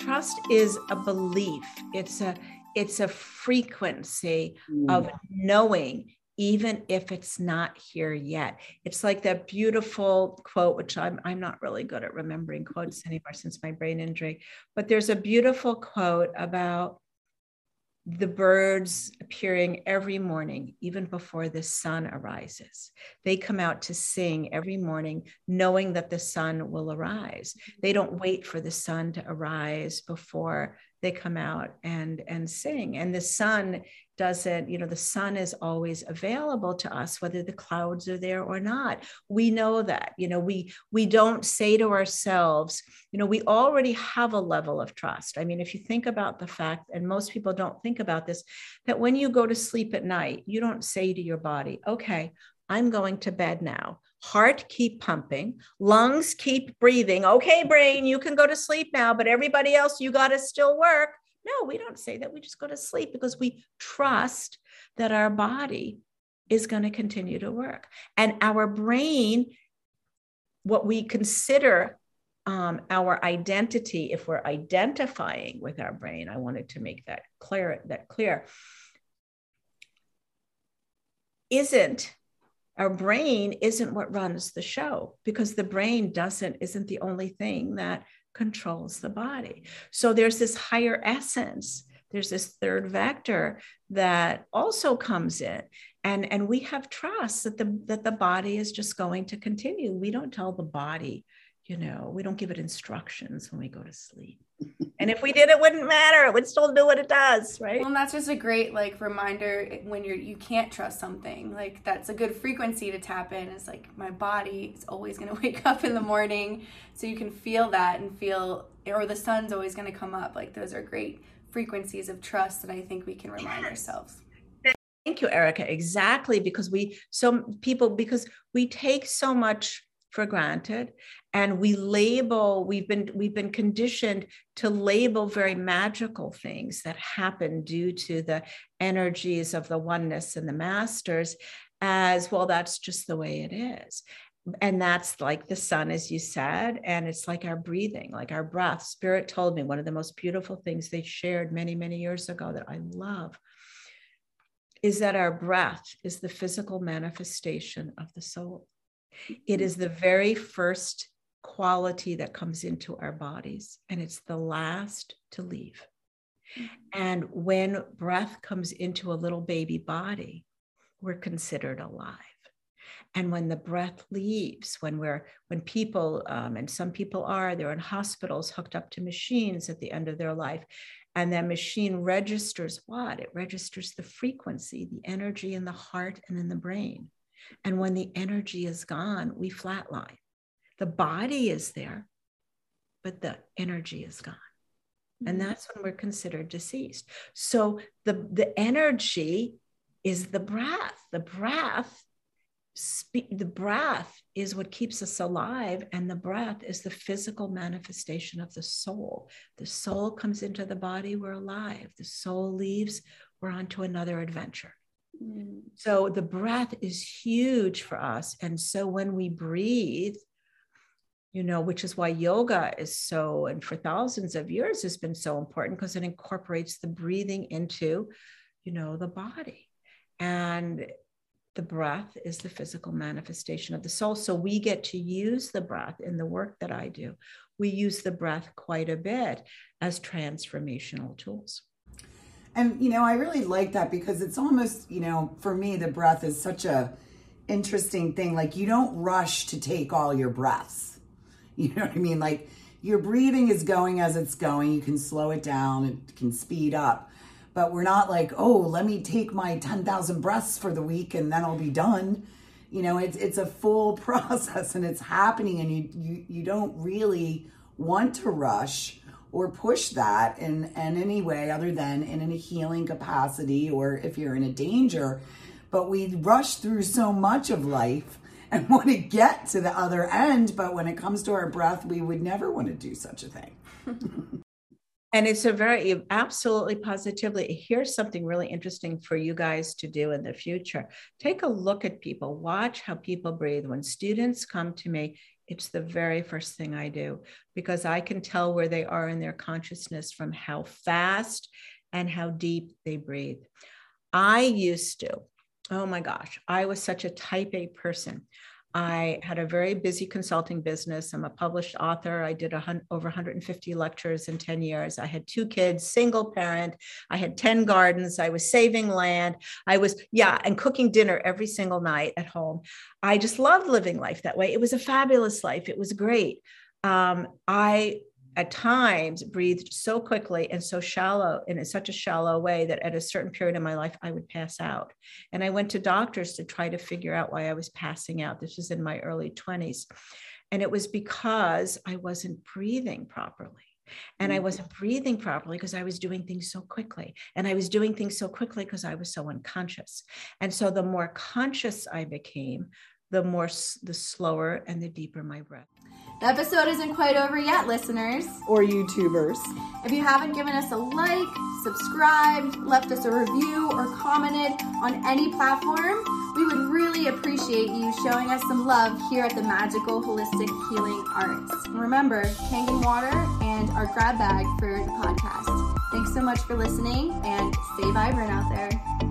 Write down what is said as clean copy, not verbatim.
Trust is a belief. It's a frequency of knowing, even if it's not here yet. It's like that beautiful quote, which I'm not really good at remembering quotes anymore since my brain injury, but there's a beautiful quote about the birds appearing every morning, even before the sun arises. They come out to sing every morning, knowing that the sun will arise. They don't wait for the sun to arise before they come out and sing. And the sun doesn't, the sun is always available to us, whether the clouds are there or not. We know that, we don't say to ourselves, we already have a level of trust. I mean, if you think about the fact, and most people don't think about this, that when you go to sleep at night, you don't say to your body, okay, I'm going to bed now. Heart, keep pumping. Lungs, keep breathing. Okay, brain, you can go to sleep now, but everybody else, you got to still work. No, we don't say that. We just go to sleep because we trust that our body is going to continue to work. And our brain, what we consider our identity, if we're identifying with our brain, I wanted to make that clear, our brain isn't what runs the show, because the brain isn't the only thing that controls the body. So there's this higher essence, there's this third vector that also comes in. And we have trust that the body is just going to continue. We don't tell the body, we don't give it instructions when we go to sleep. And if we did, it wouldn't matter. It would still do what it does, right? Well, and that's just a great reminder when you can't trust something. That's a good frequency to tap in. It's my body is always going to wake up in the morning, so you can feel that and or the sun's always going to come up. Those are great frequencies of trust that I think we can remind ourselves. Thank you, Erika. Exactly, because we take so much for granted, and we've been conditioned to label very magical things that happen due to the energies of the oneness and the masters as, well, that's just the way it is. And that's like the sun, as you said, and it's like our breathing, like our breath. Spirit told me one of the most beautiful things they shared many, many years ago that I love is that our breath is the physical manifestation of the soul. It is the very first quality that comes into our bodies, and it's the last to leave. And when breath comes into a little baby body, we're considered alive. And when the breath leaves, when people, and some people they're in hospitals hooked up to machines at the end of their life, and that machine registers what? It registers the frequency, the energy in the heart and in the brain. And when the energy is gone, we flatline. The body is there, but the energy is gone. And that's when we're considered deceased. So the energy is the breath. The breath is what keeps us alive, and the breath is the physical manifestation of the soul. The soul comes into the body, we're alive. The soul leaves, we're on to another adventure. So the breath is huge for us. And so when we breathe, which is why yoga is so, and for thousands of years has been so important, because it incorporates the breathing into, the body. And the breath is the physical manifestation of the soul. So we get to use the breath in the work that I do. We use the breath quite a bit as transformational tools. And, I really like that, because it's almost, for me, the breath is such a interesting thing. You don't rush to take all your breaths. You know what I mean? Your breathing is going as it's going. You can slow it down. It can speed up. But we're not let me take my 10,000 breaths for the week and then I'll be done. It's a full process, and it's happening, and you don't really want to rush or push that in any way other than in a healing capacity, or if you're in a danger. But we rush through so much of life and want to get to the other end. But when it comes to our breath, we would never want to do such a thing. And it's a very, absolutely, positively, here's something really interesting for you guys to do in the future. Take a look at people, watch how people breathe. When students come to me, it's the very first thing I do, because I can tell where they are in their consciousness from how fast and how deep they breathe. I used to, oh my gosh, I was such a type A person. I had a very busy consulting business. I'm a published author. I did over 150 lectures in 10 years. I had 2 kids, single parent. I had 10 gardens. I was saving land. I was, and cooking dinner every single night at home. I just loved living life that way. It was a fabulous life. It was great. I, at times, breathed so quickly and so shallow, and in such a shallow way, that at a certain period in my life, I would pass out. And I went to doctors to try to figure out why I was passing out. This was in my early 20s. And it was because I wasn't breathing properly. And I wasn't breathing properly because I was doing things so quickly. And I was doing things so quickly because I was so unconscious. And so the more conscious I became, the slower and the deeper my breath. The episode isn't quite over yet, listeners. Or YouTubers. If you haven't given us a like, subscribed, left us a review, or commented on any platform, we would really appreciate you showing us some love here at the Magical Holistic Healing Arts. And remember, Kangen water and our grab bag for the podcast. Thanks so much for listening, and stay vibrant out there.